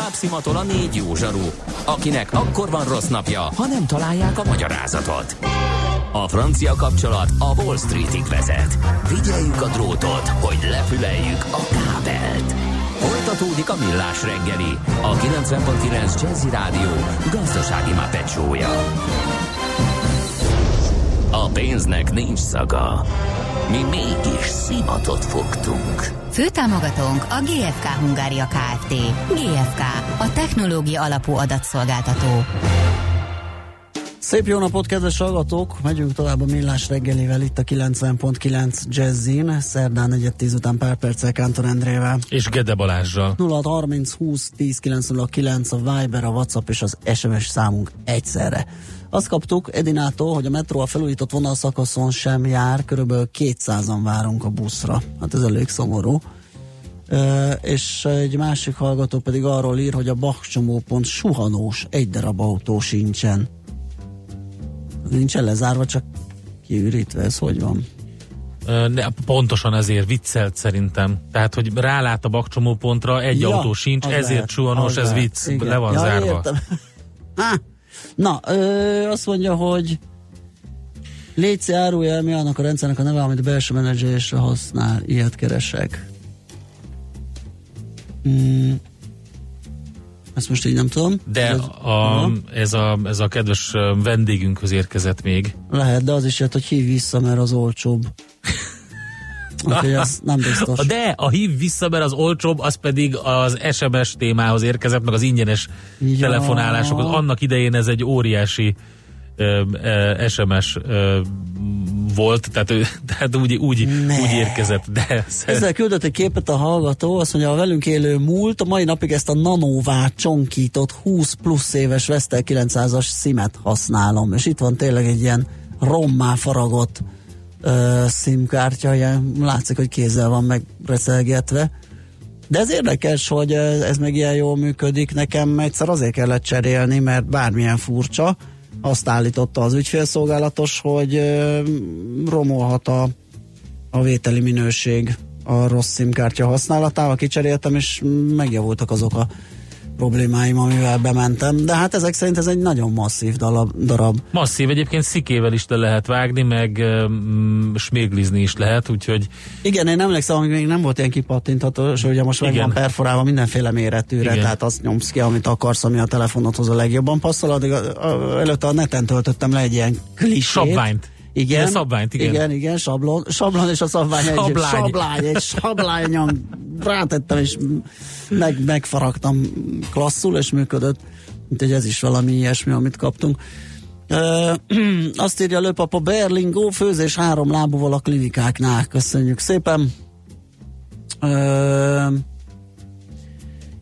tovább szimatol a négy jó zsaru, akinek akkor van rossz napja, ha nem találják a magyarázatot. A francia kapcsolat a Wall Streetig vezet. Figyeljük a drótot, hogy lefüleljük a kábelt. Folytatódik a Millás reggeli, a 90.9 Jazzy Rádió gazdasági mápecsója. A pénznek nincs szaga. Mi mégis szimatot fogtunk. Főtámogatónk a GFK Hungária Kft. GFK, a technológia alapú adatszolgáltató. Szép jó napot, kedves hallgatók! Megyünk tovább a Millás reggelivel itt a 90.9 Jazzin, szerdán 4-10 után pár perccel Kántor Endrével. És Gede Balázsral. 0630 20 10 909 a Viber, a WhatsApp és az SMS számunk egyszerre. Azt kaptuk Edinától, hogy a metró a felújított vonalszakaszon sem jár, körülbelül 200-an várunk a buszra. Hát ez elég szomorú. És egy másik hallgató pedig arról ír, hogy a Bach-csomópont suhanós, egy darab autó sincsen. Nincsen lezárva, csak kiürítve, ez hogy van? Pontosan ezért viccelt szerintem. Tehát, hogy rálát a Bach-csomópontra, egy autó sincs, ezért lehet, suhanós, ez lehet. Vicc, igen. Le van zárva. Értem. Na, azt mondja, hogy létszé árulja, mi annak a rendszernek a neve, amit belső menedzselésre használ, ilyet keresek. Ezt most így nem tudom. De ez a kedves vendégünkhöz érkezett még. Lehet, de az is jött, hogy hívj vissza, mert az olcsóbb. Okay, az nem biztos. De a hív vissza, mert az olcsóbb, az pedig az SMS témához érkezett, meg az ingyenes telefonálásokhoz. Annak idején ez egy óriási SMS volt, tehát úgy érkezett. De ezzel küldött egy képet a hallgató, azt mondja, a velünk élő múlt, a mai napig ezt a nanovát csonkított 20 plusz éves Vestel 900-as szimet használom, és itt van tényleg egy ilyen rommá faragott SIM-kártya, ilyen, látszik, hogy kézzel van megreszelgetve. De ez érdekes, hogy ez meg ilyen jól működik. Nekem egyszer azért kellett cserélni, mert bármilyen furcsa, azt állította az ügyfélszolgálatos, hogy romolhat a vételi minőség a rossz SIM-kártya használatával. Kicseréltem, és megjavultak azok a problémáim, amivel bementem, de hát ezek szerint ez egy nagyon masszív darab. Masszív, egyébként szikével is le lehet vágni, meg sméglizni is lehet, úgyhogy... Igen, én emlékszem, amíg még nem volt ilyen kipattintható, és ugye most meg van perforálva mindenféle méretűre, igen. Tehát azt nyomsz ki, amit akarsz, ami a telefonodhoz a legjobban passzol, addig előtte a neten töltöttem le egy ilyen klisét. Sabványt. Igen, szabványt, igen, sablon és a szabvány sablányon rátettem, és megfaragtam klasszul, és működött. Úgyhogy ez is valami ilyesmi, amit kaptunk. Azt írja a lőpapa, Berlingó, főzés 3 lábúval a klinikáknál. Köszönjük szépen.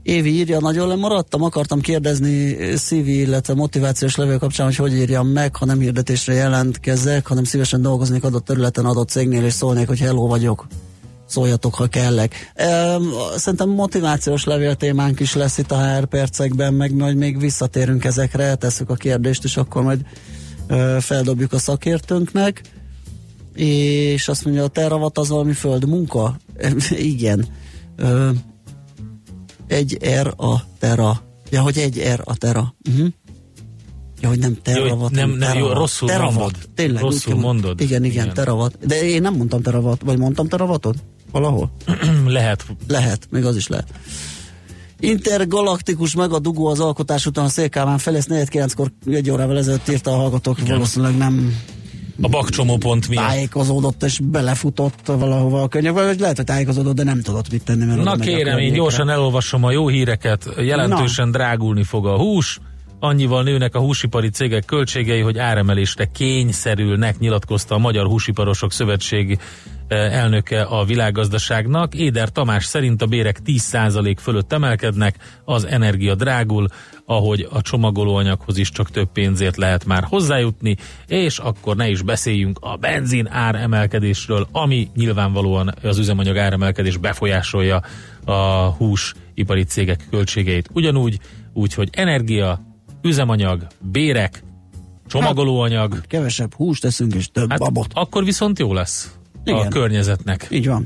Évi írja, nagyon lemaradtam, akartam kérdezni CV, illetve motivációs levél kapcsán, hogy írjam meg, ha nem hirdetésre jelentkezek, hanem szívesen dolgoznék adott területen, adott cégnél, és szólnék, hogy hello vagyok, szóljatok, ha kellek. Szerintem motivációs levél témánk is lesz itt a HR percekben, meg majd még visszatérünk ezekre, tesszük a kérdést, és akkor majd feldobjuk a szakértőnknek. És azt mondja, a teravat az valami földmunka? Igen. Egy R a tera. Ja, hogy egy R a tera. Uh-huh. Ja, hogy nem teravat. Nem, jó, rosszul mondod. Tényleg, rosszul mondod. Igen, teravat. De én nem mondtam teravat, vagy mondtam teravatot? Valahol? Lehet, még az is lehet. Intergalaktikus meg a dugó az alkotás után a Szélkálmán felé, ezt 4-9-kor, 1 órával ezelőtt írta a hallgatók, igen. Valószínűleg nem... A Bach-csomópont miatt. Tájékozódott és belefutott valahova a könyvbe, vagy lehet, hogy tájékozódott, de nem tudott mit tenni. Mert na kérem, én gyorsan elolvasom a jó híreket. Jelentősen drágulni fog a hús. Annyival nőnek a húsipari cégek költségei, hogy áremelésre kényszerülnek, nyilatkozta a Magyar Húsiparosok Szövetség elnöke a Világgazdaságnak. Éder Tamás szerint a bérek 10% fölött emelkednek, az energia drágul, ahogy a csomagolóanyaghoz is csak több pénzért lehet már hozzájutni, és akkor ne is beszéljünk a benzin áremelkedésről, ami nyilvánvalóan az üzemanyag áremelkedés befolyásolja a húsipari cégek költségeit. Úgyhogy energia, üzemanyag, bérek, csomagolóanyag. Hát, kevesebb húst teszünk és több babot. Akkor viszont jó lesz. Igen. A környezetnek. Így van.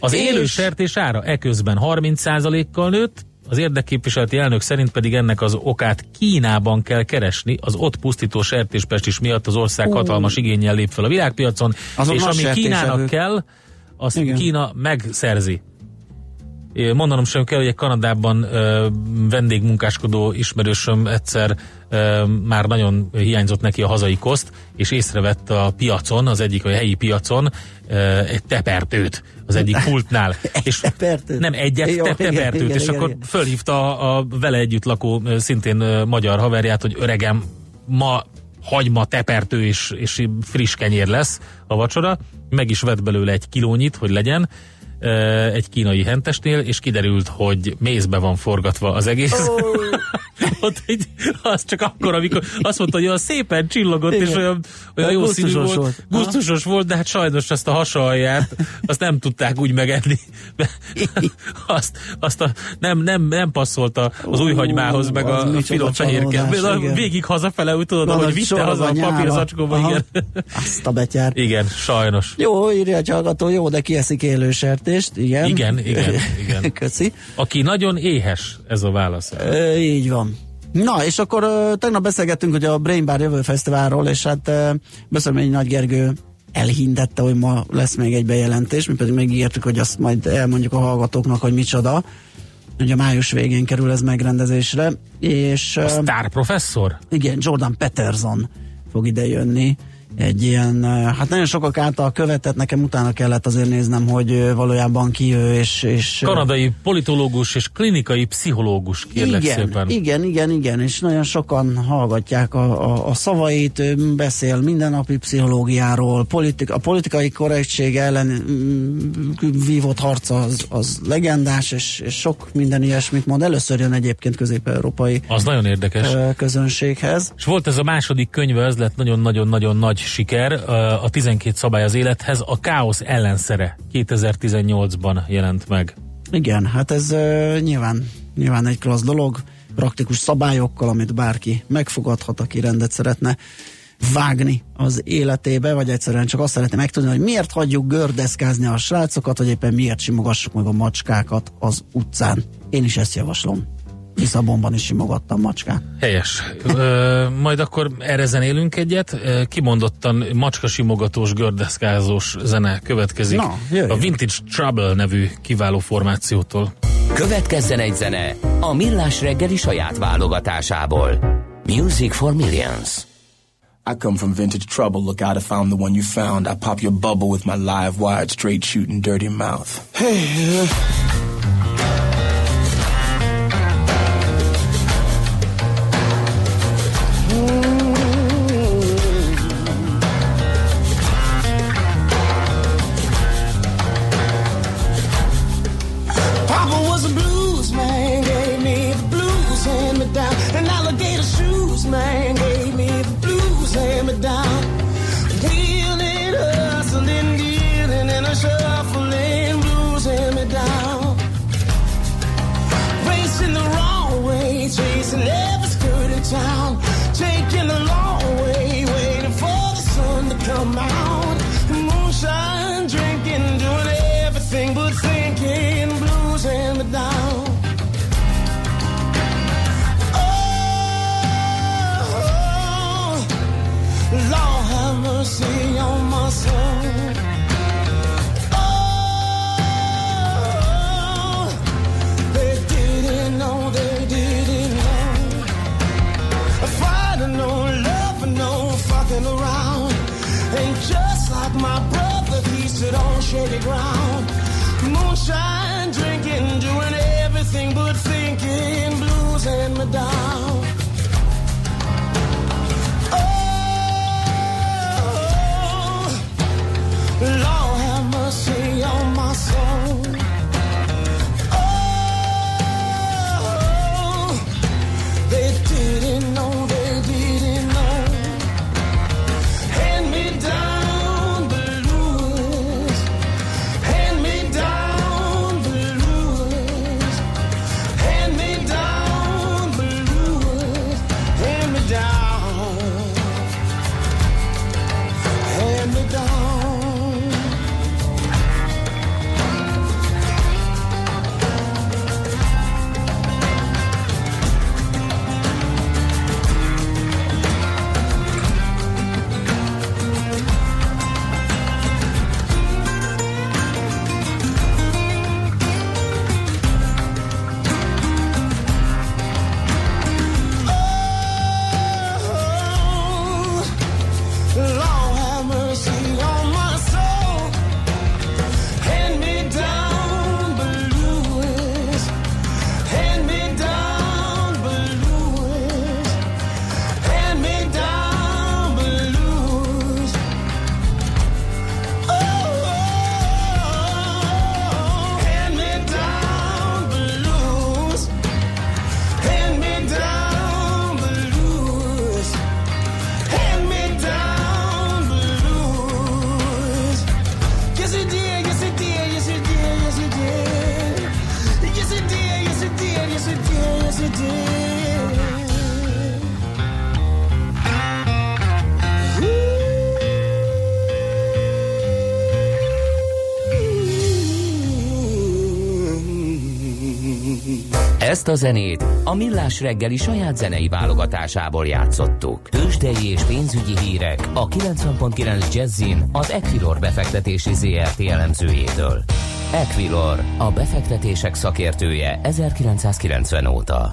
Az élő sertés ára eközben 30%-kal nőtt, Az érdekképviseleti elnök szerint pedig ennek az okát Kínában kell keresni, az ott pusztító sertéspestis miatt az ország hatalmas igénnyel lép fel a világpiacon, azon és ami Kínának kell, azt igen. Kína megszerzi. Mondanom sem kell, hogy egy Kanadában vendégmunkáskodó ismerősöm egyszer már nagyon hiányzott neki a hazai koszt, és észrevett a piacon, az egyik a helyi piacon egy tepertőt az egyik pultnál. És nem egyet, jó, tepertőt, igen, és igen, akkor igen. Fölhívta a vele együtt lakó szintén magyar haverját, hogy öregem, ma hagyma, tepertő és friss kenyér lesz a vacsora, meg is vett belőle 1 kilónyit, hogy legyen, egy kínai hentesnél, és kiderült, hogy mézbe van forgatva az egész. Az csak akkor, amikor azt mondta, hogy olyan szépen csillogott, igen. És olyan jó színű volt, gusztusos volt, de hát sajnos ezt a hasaját, azt nem tudták úgy megenni. Azt nem passzolt az újhagymához, meg az a finom fehérke. Végig hazafele, úgy tudod, hogy vitte haza a papírzacskóba, igen. Azt a betyár. Igen, sajnos. Jó, írja egy hallgató, jó, de kieszik élősertést, igen. Igen. Köszi. Aki nagyon éhes, ez a válasz. Így van. Na, és akkor tegnap beszélgettünk ugye a Brain Bar jövő fesztiválról, és hát Böszörményi Nagy Gergő elhindette, hogy ma lesz még egy bejelentés, mi pedig megígértük, hogy azt majd elmondjuk a hallgatóknak, hogy micsoda. Ugye május végén kerül ez megrendezésre, és... A sztárprofesszor? Igen, Jordan Peterson fog ide jönni. Egy ilyen, hát nagyon sokak által követett, nekem utána kellett azért néznem, hogy valójában ki ő, és kanadai politológus és klinikai pszichológus, kérlek igen, szépen. Igen, és nagyon sokan hallgatják a szavait, ő beszél mindennapi pszichológiáról, a politikai korrektség ellen vívott harca az legendás, és sok minden ilyesmit mond. Először jön egyébként közép-európai az nagyon érdekes. Közönséghez. És volt ez a második könyve, ez lett nagyon-nagyon-nagyon nagy siker, a 12 szabály az élethez, a káosz ellenszere 2018-ban jelent meg. Igen, hát ez nyilván egy klassz dolog, praktikus szabályokkal, amit bárki megfogadhat, aki rendet szeretne vágni az életébe, vagy egyszerűen csak azt szeretné megtudni, hogy miért hagyjuk gördeszkázni a srácokat, vagy éppen miért simogassuk meg a macskákat az utcán. Én is ezt javaslom. Iszabonban is simogattam macskát. Helyes. Majd akkor erre zenélünk egyet. Kimondottan macskasimogatós, gördeszkázós zene következik. Na, a Vintage Trouble nevű kiváló formációtól. Következzen egy zene a Millás reggeli saját válogatásából. Music for Millions. I come from Vintage Trouble, look out, I found the one you found. I pop your bubble with my live, wired, straight shooting, dirty mouth. Hey, Ezt a zenét a Millás reggeli saját zenei válogatásából játszottuk. Tőzsdei és pénzügyi hírek a 90.9 Jazzin az Equilor befektetési ZRT elemzőjétől. Equilor, a befektetések szakértője 1990 óta.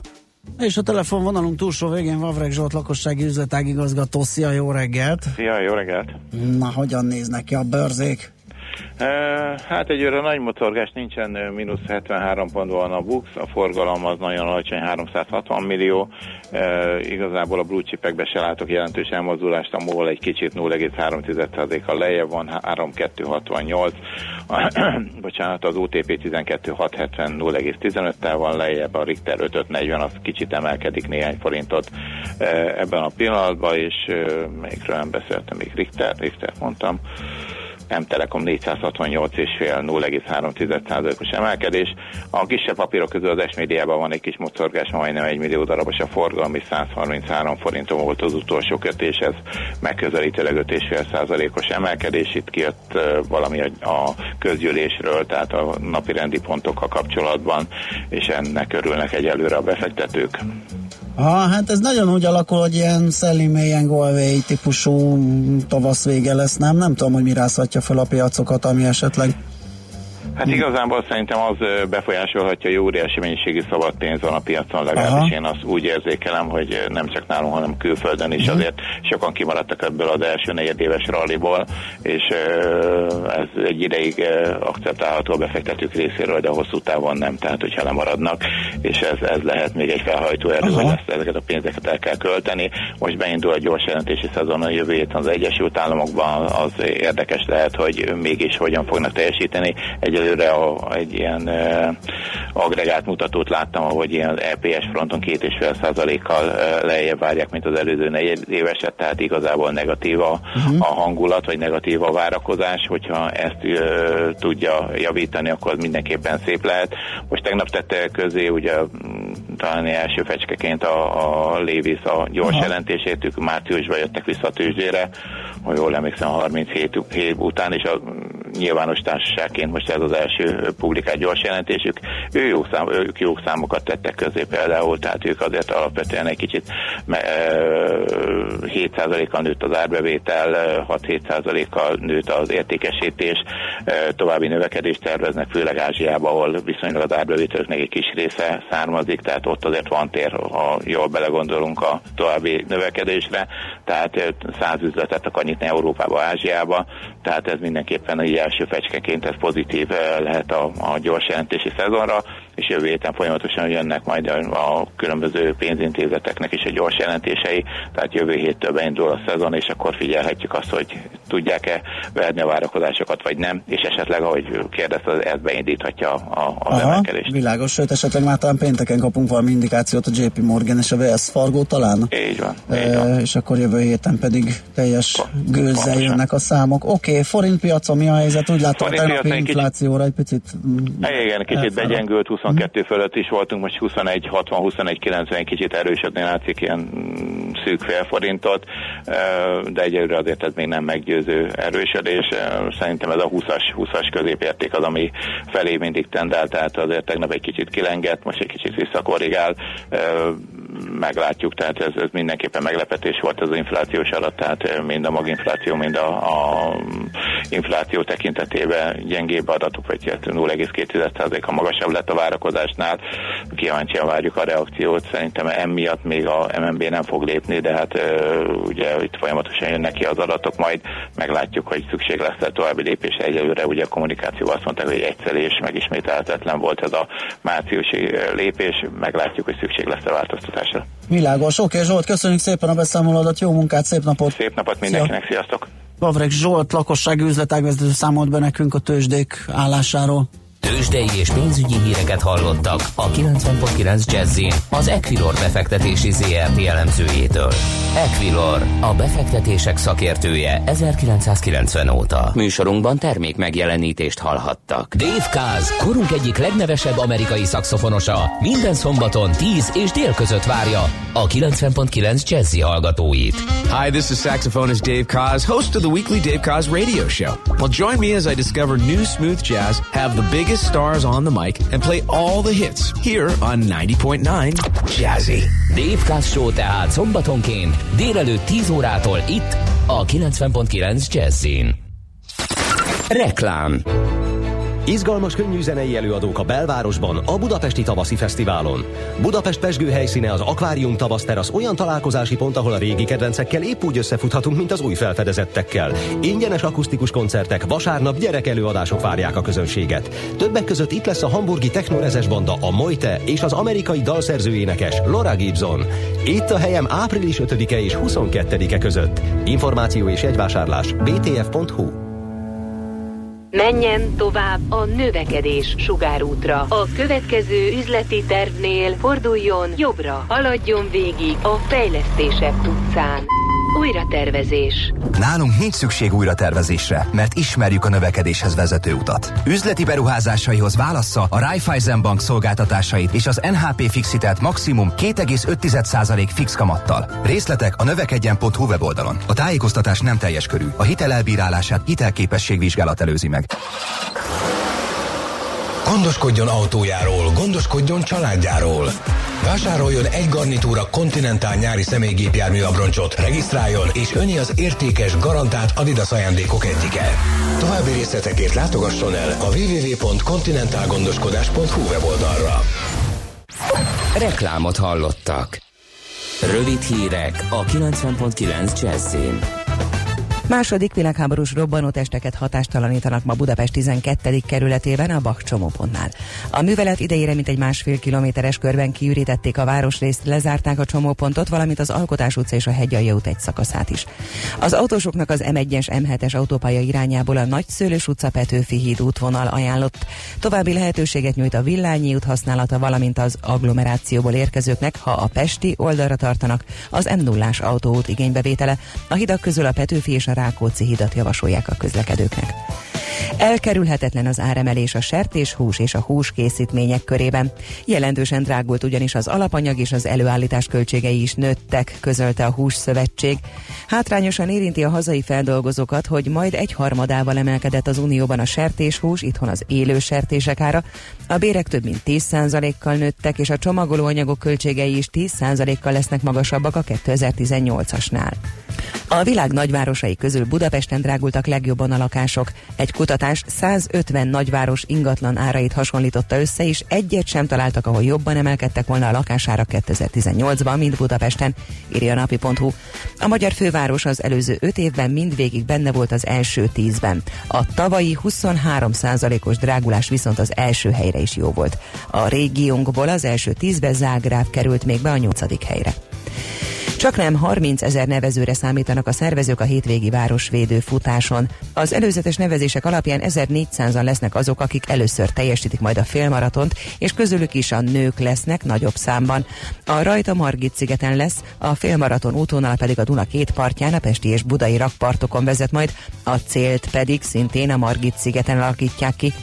És a telefonvonalunk túlsó végén Vavrek Zsolt, lakossági üzletág igazgató. Szia, jó reggelt! Szia, jó reggelt! Na, hogyan néznek ki a börzék? Hát egyőre nagy motorgás nincsen, mínusz 73 ponton van a BUX, a forgalom az nagyon alacsony, 360 millió, igazából a blue chipekbe se látok jelentős elmozdulást, a MOL egy kicsit 0,3%-a lejjebb van, 3,268, bocsánat, az OTP 12,670 0,15-tel van lejjebb, a Richter 5,540, az kicsit emelkedik néhány forintot ebben a pillanatban, és melyikről nem beszéltem, még Richtert mondtam, M-Telekom 468,5, 0,3%-os emelkedés. A kisebb papírok közül az S-médiában van egy kis mozorgás, majdnem 1 millió darabos a forgalmi, 133 forinton volt az utolsó kötés, ez megközelítőleg 5,5%-os emelkedés. Itt kijött valami a közgyűlésről, tehát a napi rendi pontokkal kapcsolatban, és ennek örülnek egyelőre a befektetők. Hát ez nagyon úgy alakul, hogy ilyen szellimélyen golvéi típusú tavasz vége lesz, nem? Nem tudom, hogy mi rászhatja fel a piacokat, ami esetleg... Hát igazából szerintem az befolyásolhatja, hogy óriási mennyiségű szabad pénz van a piacon, legalábbis én azt úgy érzékelem, hogy nem csak nálunk, hanem külföldön is azért sokan kimaradtak ebből az első negyedéves ralliból, és ez egy ideig akceptálható a befektetők részéről, de hosszú távon nem, tehát hogyha lemaradnak, és ez lehet még egy felhajtó erő, hogy ezeket a pénzeket el kell költeni. Most beindul a gyors jelentési szezon a jövő héten az Egyesült Államokban, az érdekes lehet, hogy mégis hogyan fognak teljesíteni. Előre egy ilyen agregát mutatót láttam, ahogy ilyen EPS fronton 2,5%-kal lejjebb várják, mint az előző negyedéveset, tehát igazából negatív a hangulat, vagy negatív a várakozás. Hogyha ezt tudja javítani, akkor mindenképpen szép lehet. Most tegnap tette közé, ugye talán első fecskeként a Lévis a gyors jelentését, ők márciusban jöttek vissza a tőzsdére, ha jól emlékszem, 37 év után, és a nyilvános társaságként most ez az első publikált gyors jelentésük. Ők jó számokat tettek közé például, tehát ők azért alapvetően egy kicsit 7%-kal nőtt az árbevétel, 6-7%-kal nőtt az értékesítés, további növekedést terveznek, főleg Ázsiában, ahol viszonylag az árbevételőknek egy kis része származik, tehát ott azért van tér, ha jól belegondolunk a további növekedésre, tehát 100 üzletet akar nyitni Európába, Ázsiába, tehát ez mindenképpen így első fecskeként ez pozitív lehet a gyors jelentési szezonra, és jövő héten folyamatosan jönnek majd a különböző pénzintézeteknek is a gyors jelentései, tehát jövő héttől beindul a szezon, és akkor figyelhetjük azt, hogy tudják-e verni a várakozásokat, vagy nem, és esetleg, ahogy kérdezted, ez beindíthatja a emelkedést. Világos, sőt, esetleg már talán pénteken kapunk valami indikációt a JP Morgan és a Wells Fargo talán. Így van. És akkor jövő héten pedig teljes gőzzel jönnek a számok. Oké, forintpiacon mi a helyzet? Úgy látom, a inflációra egy picit... Igen, kicsit begyengült, 22 fölött is voltunk, most 21,60-21,90 kicsit erősödni látszik, ilyen szűk fél forintot, de egyelőre azért ez még nem meggyőző erősödés. Szerintem ez a 20-as középérték az, ami felé mindig tendál, tehát azért tegnap egy kicsit kilengett, most egy kicsit visszakorrigál, meglátjuk, tehát ez mindenképpen meglepetés volt az inflációs adat, tehát mind a maginfláció, mind a infláció tekintetében gyengébb adatok, vagy 0,2%-a magasabb lett a várakozásnál, kíváncsian várjuk a reakciót, szerintem emiatt még a MNB nem fog lépni, de hát ugye itt folyamatosan jönnek ki az adatok, majd meglátjuk, hogy szükség lesz a további lépésre. Egyelőre ugye a kommunikációban azt mondták, hogy egyszer és megismételhetetlen volt ez a márciusi lépés, meglátjuk, hogy szükség lesz a változtatásra. Világos, oké Zsolt, köszönjük szépen a beszámolódat, jó munkát, szép napot! Szép napot mindenkinek, sziasztok! Vavrek Zsolt, lakossági üzletágvezető számolt be nekünk a tőzsdék állásáról. Tőzsdei és pénzügyi híreket hallottak a 90.9 Jazz-in az Equilor befektetési ZRT elemzőjétől. Equilor, a befektetések szakértője 1990 óta. Műsorunkban termék megjelenítést hallhattak. Dave Koz, korunk egyik legnevesebb amerikai szaxofonosa, minden szombaton 10 és dél között várja a 90.9 Jazz-i hallgatóit. Hi, this is saxophonist Dave Koz, host of the weekly Dave Koz radio show. Well, join me as I discover new smooth jazz, have the biggest stars on the mic, and play all the hits here on 90.9 Jazzy. Dave Koz Show tehát szombatonként délelőtt 10 órától itt a 90.9 Jazzin. Reklám. Izgalmas könnyű zenei előadók a belvárosban, a Budapesti Tavaszi Fesztiválon. Budapest pezsgő helyszíne az Akvárium Tavaszterasz, olyan találkozási pont, ahol a régi kedvencekkel épp úgy összefuthatunk, mint az új felfedezettekkel. Ingyenes akusztikus koncertek, vasárnap gyerek előadások várják a közönséget. Többek között itt lesz a hamburgi technorezes banda, a Mojte és az amerikai dalszerzőénekes Laura Gibson. Itt a helyem április 5-e és 22-e között. Információ és jegyvásárlás btf.hu. Menjen tovább a növekedés sugárútra. A következő üzleti tervnél forduljon jobbra, haladjon végig a fejlesztések tucán. Újratervezés. Nálunk nincs szükség újratervezésre, mert ismerjük a növekedéshez vezető utat. Üzleti beruházásaihoz válassza a Raiffeisen Bank szolgáltatásait és az NHP Fixitelt maximum 2,5% fix kamattal. Részletek a növekedjen.hu weboldalon. A tájékoztatás nem teljes körű. A hitel elbírálását hitelképességvizsgálat előzi meg. Gondoskodjon autójáról, gondoskodjon családjáról. Vásároljon egy garnitúra Continental nyári személygépjármű abroncsot, regisztráljon és öné az értékes, garantált Adidas ajándékok egyike. További részletekért látogasson el a www.continentalgondoskodás.hu weboldalra. Reklámot hallottak. Rövid hírek a 90.9 Jazz-in. Második világháborús robbanótesteket hatástalanítanak ma Budapest 12. kerületében a Bach csomópontnál. A művelet idejére mintegy 1,5 kilométeres körben kiürítették a városrészt, lezárták a csomópontot, valamint az Alkotás utca és a Hegyalja út egy szakaszát is. Az autósoknak az M1-es, M7-es autópálya irányából a Nagyszőlős utca Petőfi híd útvonal ajánlott. További lehetőséget nyújt a Villányi út használata, valamint az agglomerációból érkezőknek, ha a pesti oldalra tartanak, az M0-as autóút igénybevétele. A hidak közül a Petőfi és a Rákóczi hidat javasolják a közlekedőknek. Elkerülhetetlen az áremelés a sertéshús és a húskészítmények körében. Jelentősen drágult ugyanis az alapanyag, és az előállítás költségei is nőttek, közölte a Hússzövetség. Hátrányosan érinti a hazai feldolgozókat, hogy majd 1/3-ával emelkedett az Unióban a sertéshús, itthon az élő sertések ára. A bérek több mint 10%-kal nőttek, és a csomagolóanyagok költségei is 10%-kal lesznek magasabbak a 2018-asnál. A világ nagyvárosai közül Budapesten drágultak legjobban a lakások. Egy kutatás 150 nagyváros ingatlan árait hasonlította össze, és egyet sem találtak, ahol jobban emelkedtek volna a lakásárak 2018-ban, mint Budapesten, írja a napi.hu. A magyar főváros az előző 5 évben mindvégig benne volt az első 10-ben. A tavalyi 23%-os drágulás viszont az első helyre is jó volt. A régiónkból az első 10-be Zágráv került még be a 8. helyre. Csaknem 30 000 nevezőre számítanak a szervezők a hétvégi városvédő futáson. Az előzetes nevezések alapján 1400-an lesznek azok, akik először teljesítik majd a félmaratont, és közülük is a nők lesznek nagyobb számban. A rajta Margit-szigeten lesz, a félmaraton útvonal pedig a Duna két partján, a pesti és budai rakpartokon vezet majd, a célt pedig szintén a Margit-szigeten alakítják ki.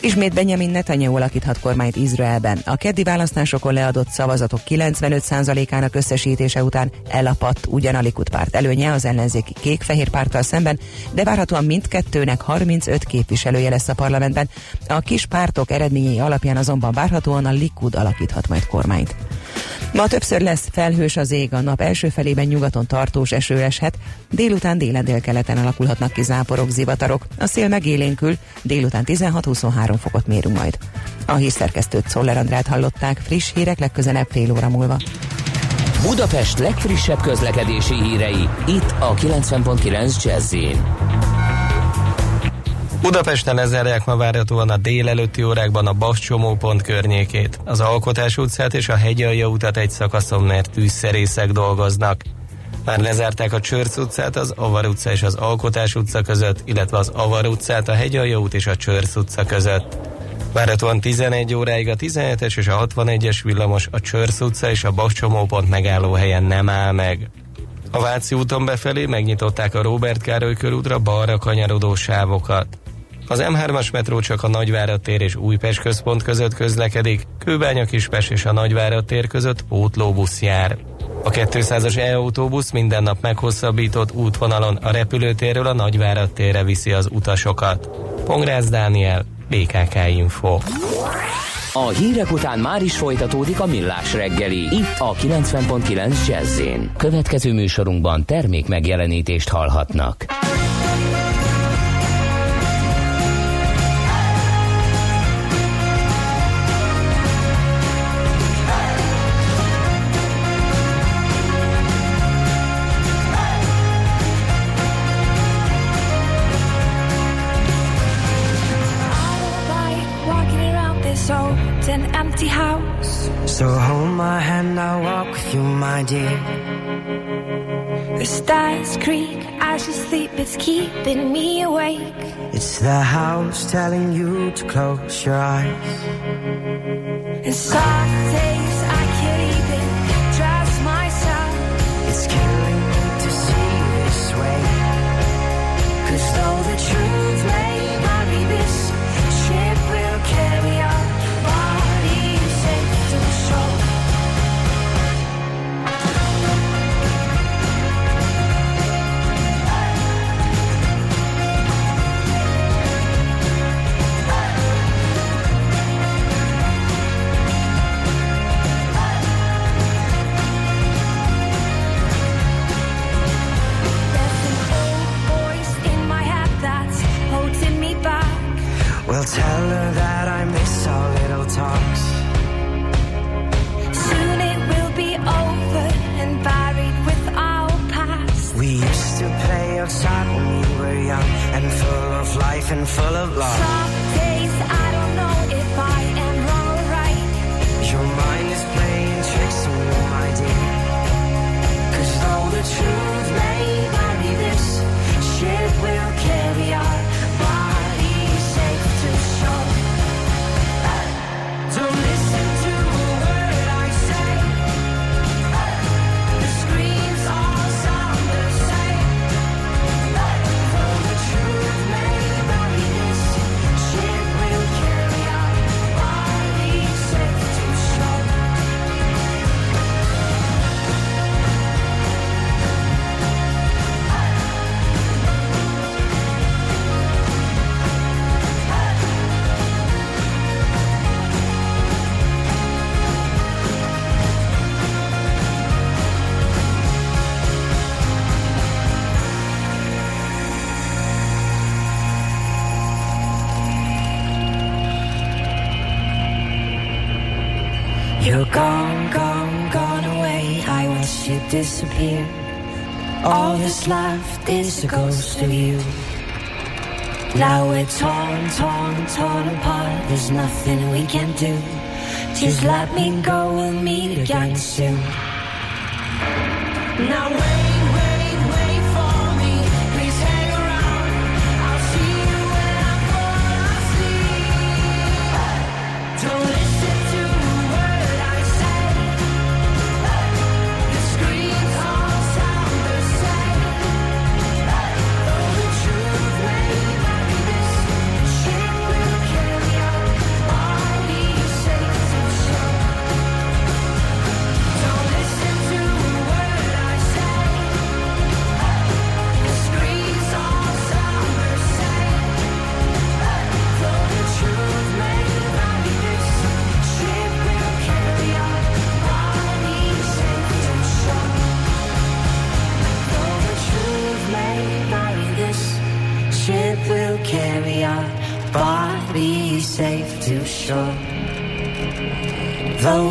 Ismét Benjamin Netanyahu alakíthat kormányt Izraelben. A keddi választásokon leadott szavazatok 95%-ának összesítése után elapadt ugyan a Likud párt előnye az ellenzéki kék-fehér párttal szemben, de várhatóan mindkettőnek 35 képviselője lesz a parlamentben. A kis pártok eredményei alapján azonban várhatóan a Likud alakíthat majd kormányt. Ma többször lesz felhős az ég, a nap első felében nyugaton tartós eső eshet, délután délen-délkeleten alakulhatnak ki záporok, zivatarok, a szél megélénkül, délután 16-23 fokot mérünk majd. A hírszerkesztőt, Szoller Andrát hallották, friss hírek legközelebb fél óra múlva. Budapest legfrissebb közlekedési hírei, itt a 90.9 Jazz-én. Budapesten lezárják ma várhatóan a délelőtti órákban a Bach csomópont környékét. Az Alkotás utcát és a Hegyalja utat egy szakaszon, mert tűzszerészek dolgoznak. Már lezárták a Csörc utcát, az Avar utca és az Alkotás utca között, illetve az Avar utcát, a Hegyalja út és a Csörc utca között. Váratlan 11 óráig a 17-es és a 61-es villamos a Csörsz utca és a Bakcsomópont megállóhelyen nem áll meg. A Váci úton befelé megnyitották a Róbert Károly körútra balra kanyarodó sávokat. Az M3-as metró csak a Nagyvárad tér és Újpest központ között közlekedik, Kőbánya-Kispest és a Nagyvárad tér között pótlóbusz jár. A 200-as E-autóbusz minden nap meghosszabbított útvonalon a repülőtérről a Nagyvárad térre viszi az utasokat. Pongrász Dániel, BKK Info. A hírek után már is folytatódik a Millás reggeli, itt a 90.9 Jazz-én. Következő műsorunkban termék megjelenítést hallhatnak. So hold my hand, I'll walk with you, my dear. The stars creak as you sleep, it's keeping me awake. It's the house telling you to close your eyes. And some days I can't even trust myself. It's killing me to see you this way, 'cause though the truth may vary, this ship will carry on. Well, tell her that I miss our little talks. Soon it will be over and buried with our past. We used to play outside when we were young and full of life and full of love. Some days I don't know if I am wrong or right. Your mind is playing tricks on me, my dear, 'cause though the truth may vary, this ship will carry on. Disappear. All that's left is a ghost of you. Now we're torn, torn, torn apart. There's nothing we can do. Just let me go, we'll meet again soon. Now we're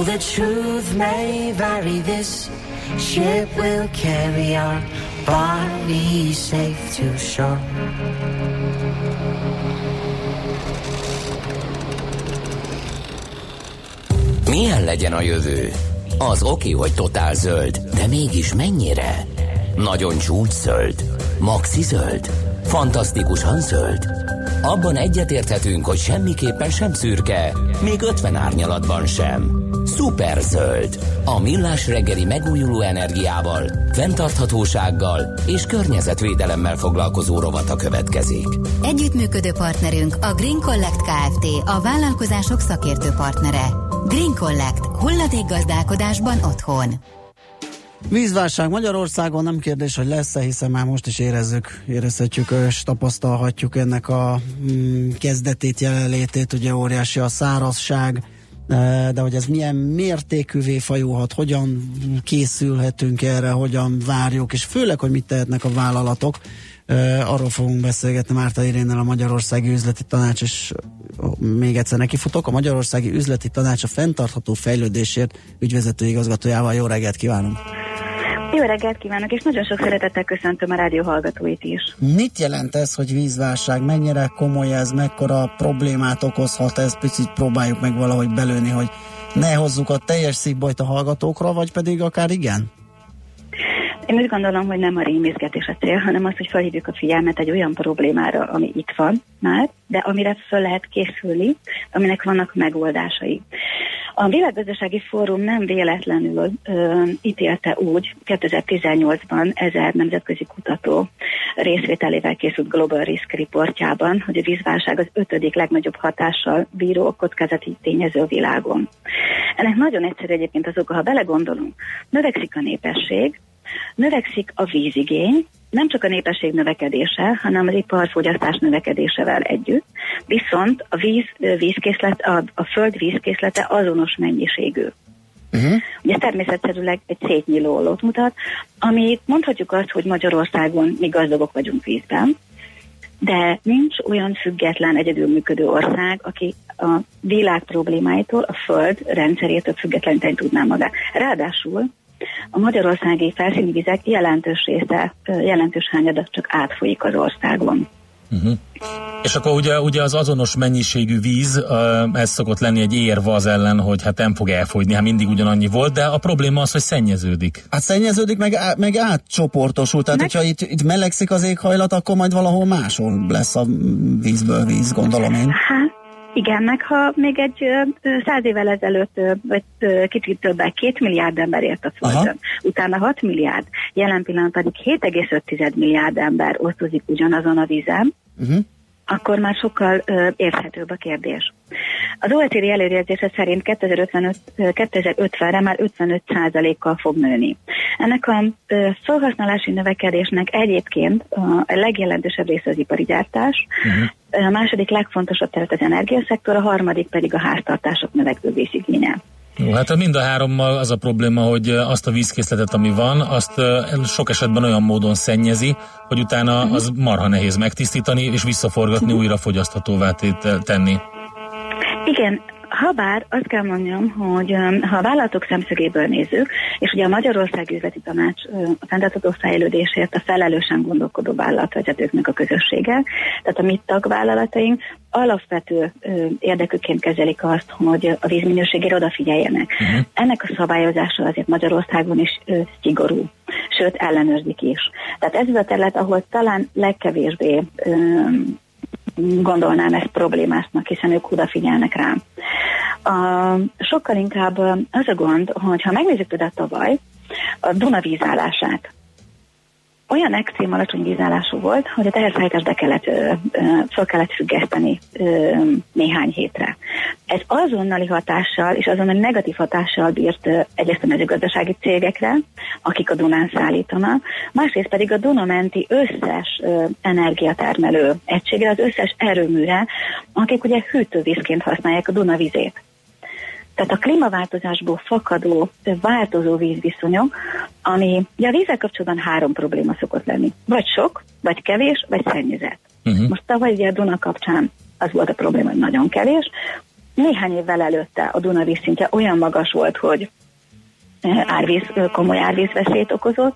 the truth may vary, this ship will carry our bodies safe to shore. Milyen legyen a jövő? Az oké, hogy totál zöld, de mégis mennyire? Nagyon csúcszöld? Maxi zöld? Fantasztikusan zöld? Abban egyetérthetünk, hogy semmiképpen sem szürke, még 50 árnyalatban sem. Szuperzöld. A millás reggeli megújuló energiával, fenntarthatósággal és környezetvédelemmel foglalkozó rovata következik. Együttműködő partnerünk a GreenCollect Kft. A vállalkozások szakértő partnere. GreenCollect. Hulladékgazdálkodásban otthon. Vízválság Magyarországon, nem kérdés, hogy lesz-e, hiszen már most is érezhetjük és tapasztalhatjuk ennek a kezdetét, jelenlétét, ugye óriási a szárazság, de hogy ez milyen mértékűvé fajulhat, hogyan készülhetünk erre, hogyan várjuk, és főleg, hogy mit tehetnek a vállalatok, arról fogunk beszélgetni Márta Irénnel, a Magyarországi Üzleti Tanács, és még egyszer nekifutok, a Magyarországi Üzleti Tanács a fenntartható fejlődésért ügyvezető igazgatójával. Jó reggelt kívánunk! Jó reggelt kívánok, és nagyon sok szeretettel köszöntöm a rádió hallgatóit is. Mit jelent ez, hogy vízválság? Mennyire komoly ez? Mekkora problémát okozhat ez? Picit próbáljuk meg valahogy belőni, hogy ne hozzuk a teljes szívbajt a hallgatókra, vagy pedig akár igen? Én úgy gondolom, hogy nem a rémészgetés a cél, hanem az, hogy felhívjuk a figyelmet egy olyan problémára, ami itt van már, de amire föl lehet készülni, aminek vannak megoldásai. A Világgazdasági Fórum nem véletlenül ítélte úgy 2018-ban 1000 nemzetközi kutató részvételével készült Global Risk Reportjában, hogy a vízválság az 5. legnagyobb hatással bíró kockázati tényező a világon. Ennek nagyon egyszerű egyébként az oka, ha belegondolunk, növekszik a népesség, növekszik a vízigény, nem csak a népesség növekedése, hanem az iparfogyasztás növekedésevel együtt, viszont a föld vízkészlete azonos mennyiségű. Uh-huh. Ugye természetszerűleg egy szétnyíló ollót mutat, amit mondhatjuk azt, hogy Magyarországon mi gazdagok vagyunk vízben, de nincs olyan független, egyedülműködő ország, aki a világ problémáitól, a föld rendszerétől függetleníteni tudná magát. Ráadásul a magyarországi felszíni vizek jelentős része, jelentős hányada csak átfolyik az országban. Uh-huh. És akkor ugye az azonos mennyiségű víz, ez szokott lenni egy érv az ellen, hogy hát nem fog elfogyni, hát mindig ugyanannyi volt, de a probléma az, hogy szennyeződik. Hát szennyeződik, meg átcsoportosul, tehát hogyha itt melegszik az éghajlat, akkor majd valahol máshol lesz a vízből víz, gondolom én. Hát. Igen, meg ha még egy 100 évvel ezelőtt, vagy kicsit többek, 2 milliárd ember élt a Földön, utána 6 milliárd, jelen pillanat pedig 7,5 milliárd ember osztozik ugyanazon a vízen, akkor már sokkal érthetőbb a kérdés. Az OECD előrejelzése szerint 2050-re már 55%-kal fog nőni. Ennek a felhasználási növekedésnek egyébként a legjelentősebb része az ipari gyártás, a második legfontosabb terület az energiaszektor, a harmadik pedig a háztartások növekvő vízigénye. Jó, hát mind a hárommal az a probléma, hogy azt a vízkészletet, ami van, azt sok esetben olyan módon szennyezi, hogy utána az marha nehéz megtisztítani és visszaforgatni, újra fogyaszthatóvá tenni. Igen, habár azt kell mondjam, hogy ha a vállalatok szemszögéből nézzük, és ugye a Magyarországi Üzleti Tanács a fenntartható fejlődésért a felelősen gondolkodó vállalatvezetőknek a közössége, tehát a mi tagvállalataink alapvető érdekükként kezelik azt, hogy a vízminőségére odafigyeljenek. Uh-huh. Ennek a szabályozása azért Magyarországon is szigorú, sőt ellenőrzik is. Tehát ez az a terület, ahol talán legkevésbé gondolnám ezt problémásnak, hiszen ők odafigyelnek rá. Sokkal inkább az a gond, hogy ha megnézzük például tavaly a Duna vízállását, olyan extrém alacsony vízállású volt, hogy a teherszállítást föl kellett függeszteni néhány hétre. Ez azonnali hatással és azonnali negatív hatással bírt egyrészt a mezőgazdasági cégekre, akik a Dunán szállítanak, másrészt pedig a Dunamenti összes energiatermelő egységre, az összes erőműre, akik ugye hűtővízként használják a Dunavizét. Tehát a klímaváltozásból fakadó, változó vízviszonyok, ami ugye a vízzel kapcsolatban 3 probléma szokott lenni. Vagy sok, vagy kevés, vagy szennyezett. Uh-huh. Most tavaly ugye a Duna kapcsán az volt a probléma, hogy nagyon kevés. Néhány évvel előtte a Duna vízszintje olyan magas volt, hogy komoly árvízveszélyt okozott,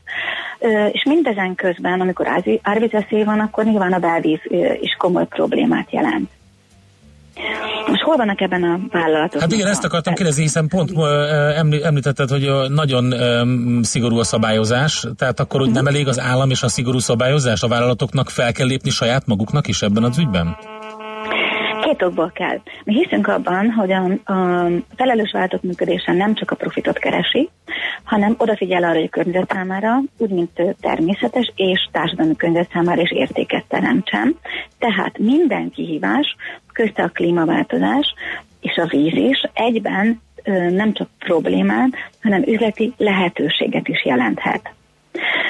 és mindezen közben, amikor árvízveszély van, akkor nyilván a belvíz is komoly problémát jelent. Most hol vannak ebben a vállalatok? Hát igen, ezt akartam kérdezni, hiszen pont említetted, hogy nagyon szigorú a szabályozás, tehát akkor hogy nem elég az állam és a szigorú szabályozás, a vállalatoknak fel kell lépni saját maguknak is ebben az ügyben? profitokból kell. Mi hiszünk abban, hogy a felelős vállalatok működésen nem csak a profitot keresi, hanem odafigyel arra, hogy a környezet számára, úgy mint természetes és társadalmi környezet számára is értéket teremtsen. Tehát minden kihívás, közte a klímaváltozás és a víz is egyben nem csak problémát, hanem üzleti lehetőséget is jelenthet.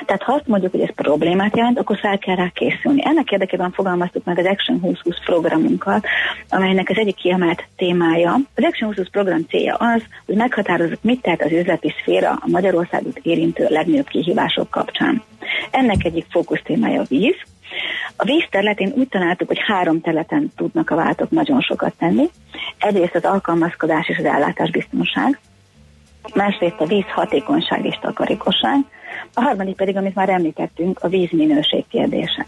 Tehát ha azt mondjuk, hogy ez problémát jelent, akkor fel kell rá készülni. Ennek érdekében fogalmaztuk meg az Action 2020 programunkat, amelynek az egyik kiemelt témája. Az Action 2020 program célja az, hogy meghatározzuk, mit tehet az üzleti szféra a Magyarországot érintő legnagyobb kihívások kapcsán. Ennek egyik fókusztémája a víz. A víz területén úgy találtuk, hogy 3 területen tudnak a vállalatok nagyon sokat tenni. Egyrészt az alkalmazkodás és az ellátásbiztonság, másrészt a víz hatékonyság és takarékosság, a harmadik pedig, amit már említettünk, a vízminőség kérdése.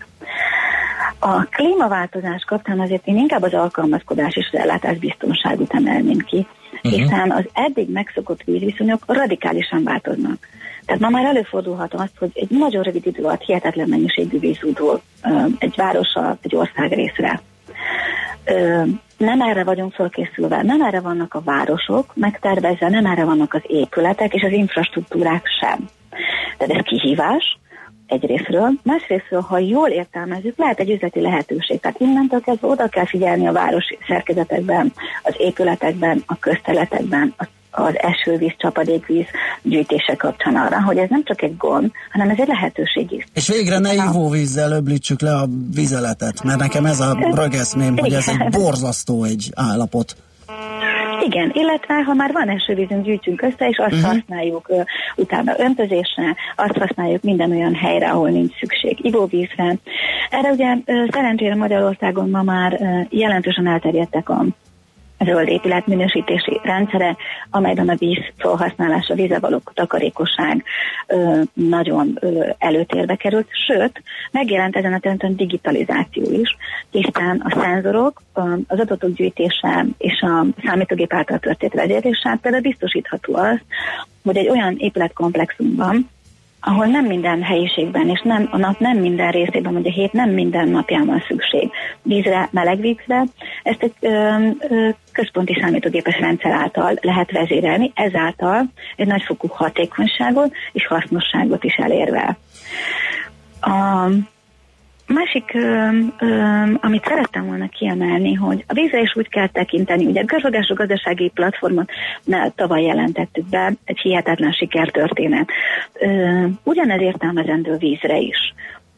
A klímaváltozás kapcsán azért én inkább az alkalmazkodás és az ellátásbiztonságot emelném ki, hiszen az eddig megszokott vízviszonyok radikálisan változnak. Tehát ma már előfordulhat az, hogy egy nagyon rövid idő alatt hihetetlen mennyiségű víz udul egy várossal, egy ország részre. Nem erre vagyunk fölkészülve, nem erre vannak a városok megtervezve, nem erre vannak az épületek és az infrastruktúrák sem. Tehát ez kihívás egyrészről, másrészről, ha jól értelmezzük, lehet egy üzleti lehetőség. Tehát innentől kezdve oda kell figyelni a városi szerkezetekben, az épületekben, a közterületekben, az esővíz, csapadékvíz gyűjtése kapcsán arra, hogy ez nem csak egy gond, hanem ez egy lehetőség is. És végre ne ivóvízzel öblítsük le a vizeletet, mert nekem ez a rögeszmém, hogy ez egy borzasztó egy állapot. Igen, illetve ha már van esővízünk, gyűjtünk össze, és azt használjuk utána öntözésre, azt használjuk minden olyan helyre, ahol nincs szükség ivóvízre. Erre ugye szerencsére Magyarországon ma már jelentősen elterjedtek a zöld épület minősítési rendszere, amelyben a víz felhasználása, vízzel való takarékosság nagyon előtérbe került, sőt, megjelent ezen a területen digitalizáció is, hiszen a szenzorok, az adatok gyűjtése és a számítógép által történt vezérlése például biztosítható az, hogy egy olyan épületkomplexumban, ahol nem minden helyiségben, és nem, a nap nem minden részében, vagy a hét nem minden napján van szükség vízre, meleg vízre, ezt egy központi számítógépes rendszer által lehet vezérelni, ezáltal egy nagyfokú hatékonyságot és hasznosságot is elérve. A másik, amit szerettem volna kiemelni, hogy a vízre is úgy kell tekinteni, ugye a körforgású gazdasági platformot tavaly jelentettük be, egy hihetetlen sikertörténet. Ugyanez értelmezendő vízre is.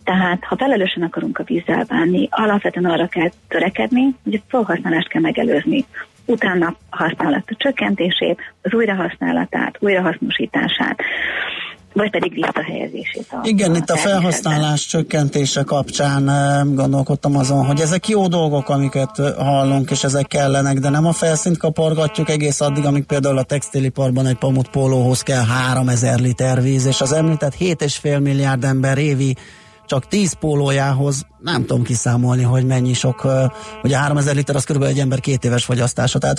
Tehát, ha felelősen akarunk a vízzel bánni, alapvetően arra kell törekedni, hogy a felhasználást kell megelőzni. Utána a használat csökkentését, az újrahasználatát, újrahasznosítását, vagy pedig visszahelyezését. Igen, itt a felhasználás csökkentése kapcsán gondolkodtam azon, hogy ezek jó dolgok, amiket hallunk, és ezek kellenek, de nem a felszínt kapargatjuk egész addig, amíg például a textiliparban egy pamut pólóhoz kell 3000 liter víz, és az említett 7,5 milliárd ember évi csak 10 pólójához nem tudom kiszámolni, hogy mennyi sok, ugye 3000 liter az körülbelül egy ember 2 éves fogyasztása, tehát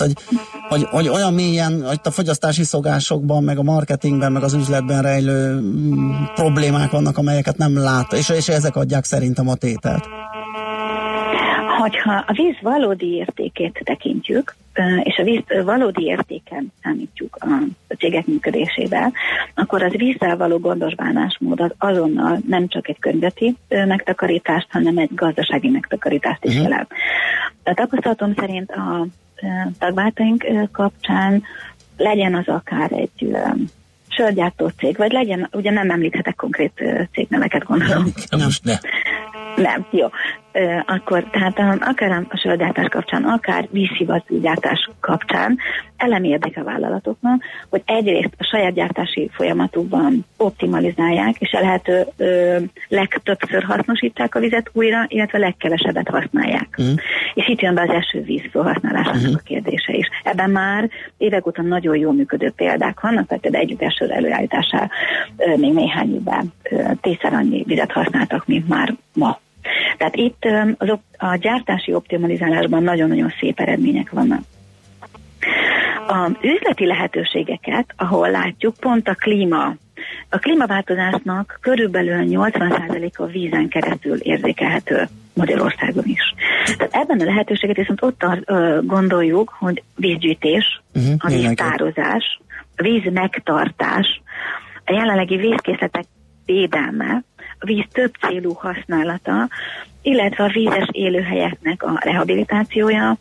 hogy olyan mélyen, hogy a fogyasztási szokásokban, meg a marketingben, meg az üzletben rejlő problémák vannak, amelyeket nem lát, és ezek adják szerintem a tételt. Hogyha a víz valódi értékét tekintjük, és a víz valódi értéken számítjuk a cégek működésével, akkor az vízzel való gondos bánásmód az azonnal nem csak egy környezeti megtakarítást, hanem egy gazdasági megtakarítást is jelent. A tapasztalatom szerint a tagváltaink kapcsán legyen az akár egy sörgyártó cég, vagy legyen, ugye nem említhetek konkrét cégneveket, gondolom. Nem, jó. Akkor tehát akár a sörgyártás kapcsán, akár vízhivatú gyártás kapcsán elemi érdeke a vállalatoknak, hogy egyrészt a saját gyártási folyamatukban optimalizálják, és a lehető legtöbbször hasznosítsák a vizet újra, illetve legkevesebbet használják. És itt jön be az esővíz felhasználásának a kérdése is. Ebben már évek óta nagyon jól működő példák vannak, tehát például együtt esőr előállítására még néhány évben 10-szer annyi vizet használtak, mint már ma. Tehát itt a gyártási optimalizálásban nagyon-nagyon szép eredmények vannak. A üzleti lehetőségeket, ahol látjuk, pont a klímaváltozásnak körülbelül 80% a vízen keresztül érzékelhető. Magyarországon is. Tehát ebben a lehetőséget viszont ott gondoljuk, hogy vízgyűjtés, a víztározás, a víz megtartás, a jelenlegi vízkészletek védelme, a víz több célú használata, illetve a vízes élőhelyeknek a rehabilitációja,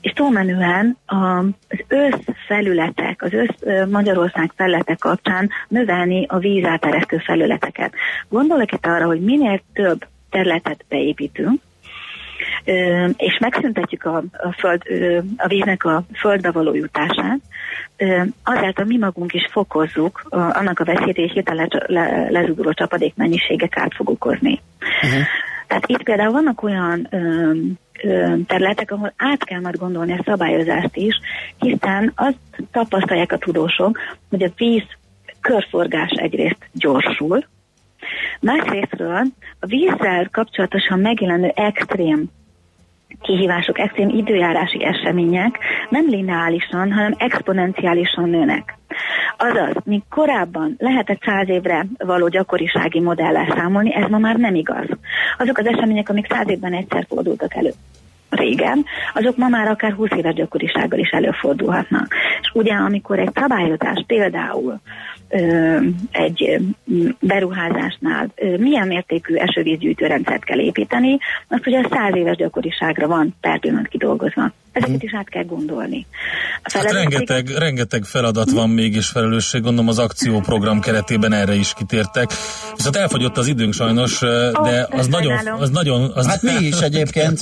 és túlmenően az összfelületek, az össz Magyarország felületek kapcsán növelni a víz áteresztő felületeket. Gondolok itt arra, hogy minél több területet beépítünk, és megszüntetjük a víznek a földbe való jutását, azáltal mi magunk is fokozzuk annak a veszélyt, és hirtelen lezúduló csapadék mennyiségek át fog okozni. Uh-huh. Tehát itt például vannak olyan területek, ahol át kell majd gondolni a szabályozást is, hiszen azt tapasztalják a tudósok, hogy a víz körforgás egyrészt gyorsul, másrésztről a vízzel kapcsolatosan megjelenő extrém kihívások, extrém időjárási események nem lineálisan, hanem exponenciálisan nőnek. Azaz, míg korábban lehetett 100 évre való gyakorisági modellel számolni, ez ma már nem igaz. Azok az események, amik 100 évben egyszer fordultak elő régen, azok ma már akár 20 éves gyakorisággal is előfordulhatnak. És ugye, amikor egy szabályozás például egy beruházásnál milyen mértékű esővízgyűjtő rendszert kell építeni, azt ugye 100 éves gyakoriságra van per pillanat kidolgozva. Ezeket is át kell gondolni. Rengeteg feladat van mégis felelősség, gondolom az akcióprogram keretében erre is kitértek. Viszont elfogyott az időnk sajnos, de az nagyon... Hát mi is egyébként,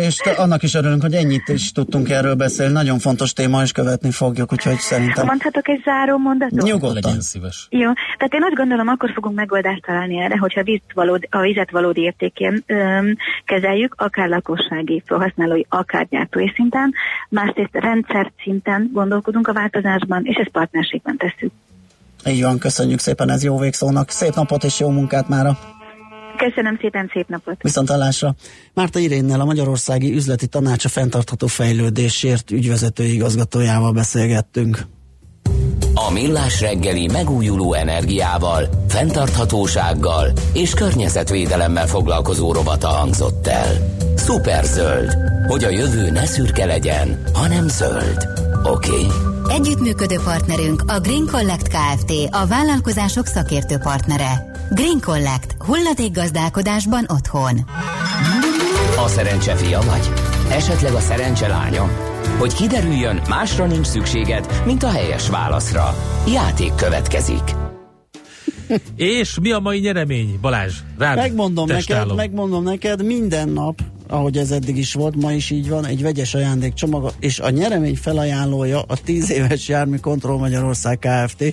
és annak is örülünk, hogy ennyit is tudtunk erről beszélni. Nagyon fontos téma, és követni fogjuk, úgyhogy szerintem... Mondhatok egy záró mondatot? Nyugodtan. Legyen szíves. Jó, tehát én azt gondolom, akkor fogunk megoldást találni erre, hogyha a vizet valódi értékén kezeljük, akár lakossági, felhasználói, akár gyártói szinten, másrészt rendszer szinten gondolkodunk a változásban, és ezt partnerségben tesszük. Így van, köszönjük szépen, ez jó végszónak. Szép napot és jó munkát mára! Köszönöm szépen, szép napot! Viszontlátásra! Márta Irénnel, a Magyarországi Üzleti Tanács a fenntartható fejlődésért ügyvezető igazgatójával beszélgettünk. A Millás reggeli megújuló energiával, fenntarthatósággal és környezetvédelemmel foglalkozó rovata hangzott el. Szuperzöld, hogy a jövő ne szürke legyen, hanem zöld. Oké. Együttműködő partnerünk a GreenCollect Kft. A vállalkozások szakértő partnere. GreenCollect. Hulladékgazdálkodásban otthon. A szerencse fia vagy? Esetleg a szerencse lánya? Hogy kiderüljön, másra nincs szükséged, mint a helyes válaszra. Játék következik. És mi a mai nyeremény, Balázs? Rád megmondom neked, minden nap, ahogy ez eddig is volt, ma is így van, egy vegyes ajándékcsomag, és a nyeremény felajánlója a 10 éves Járműkontroll Magyarország Kft.,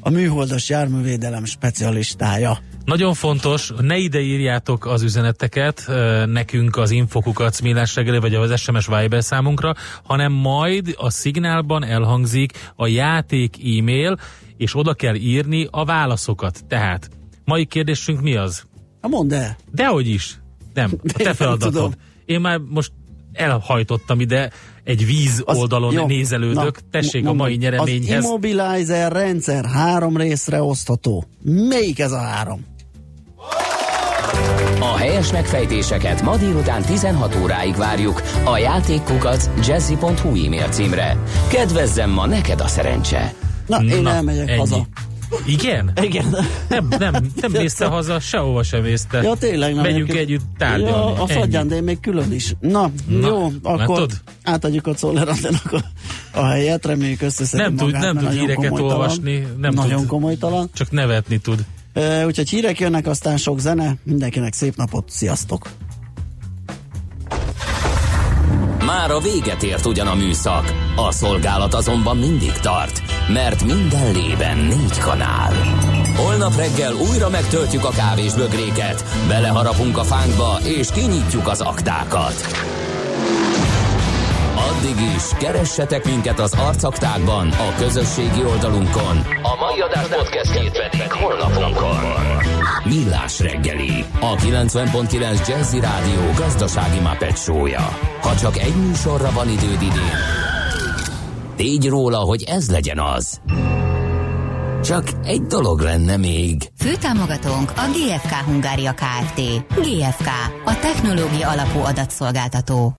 a műholdas járművédelem specialistája. Nagyon fontos, ne ide írjátok az üzeneteket nekünk az info@millásreggeli vagy az SMS Viber számunkra, hanem majd a szignálban elhangzik a játék e-mail, és oda kell írni a válaszokat. Tehát, mai kérdésünk mi az? Mondd el. Dehogy is. Nem, a te feladatod. Én már most elhajtottam ide, egy víz oldalon nézelődök. Tessék a mai nyereményhez. Az Immobilizer rendszer 3 részre osztható. Melyik ez a 3? A helyes megfejtéseket ma délután 16 óráig várjuk a játékkukac@jazzy.hu e-mail címre. Kedvezzen ma neked a szerencse. Na, én elmegyek haza. Igen? Igen. Nem mészte haza, sehova sem mészte. Ja, tényleg nem. Megyünk együtt tárgyalni. Ja, a fagyján, de én még külön is. Na jó, akkor átadjuk a Czoller-Antennak a helyet, reméljük összeszedi magát. Nem tud híreket olvasni. Nagyon komolytalan. Csak nevetni tud. Úgyhogy hírek jönnek, aztán sok zene. Mindenkinek szép napot, sziasztok! Már a véget ért ugyan a műszak, a szolgálat azonban mindig tart, mert minden lében 4 kanál. Holnap reggel újra megtöltjük a kávésbögréket, beleharapunk a fánkba és kinyitjuk az aktákat. Addig is, keressetek minket az arcaktákban, a közösségi oldalunkon. A mai adás podcastjét pedig holnapunkon. Millás reggeli, a 90.9 Jazzy Rádió gazdasági Muppet show-ja. Ha csak egy műsorra van időd idén, tégy róla, hogy ez legyen az. Csak egy dolog lenne még. Főtámogatónk a GFK Hungária Kft. GFK, a technológia alapú adatszolgáltató.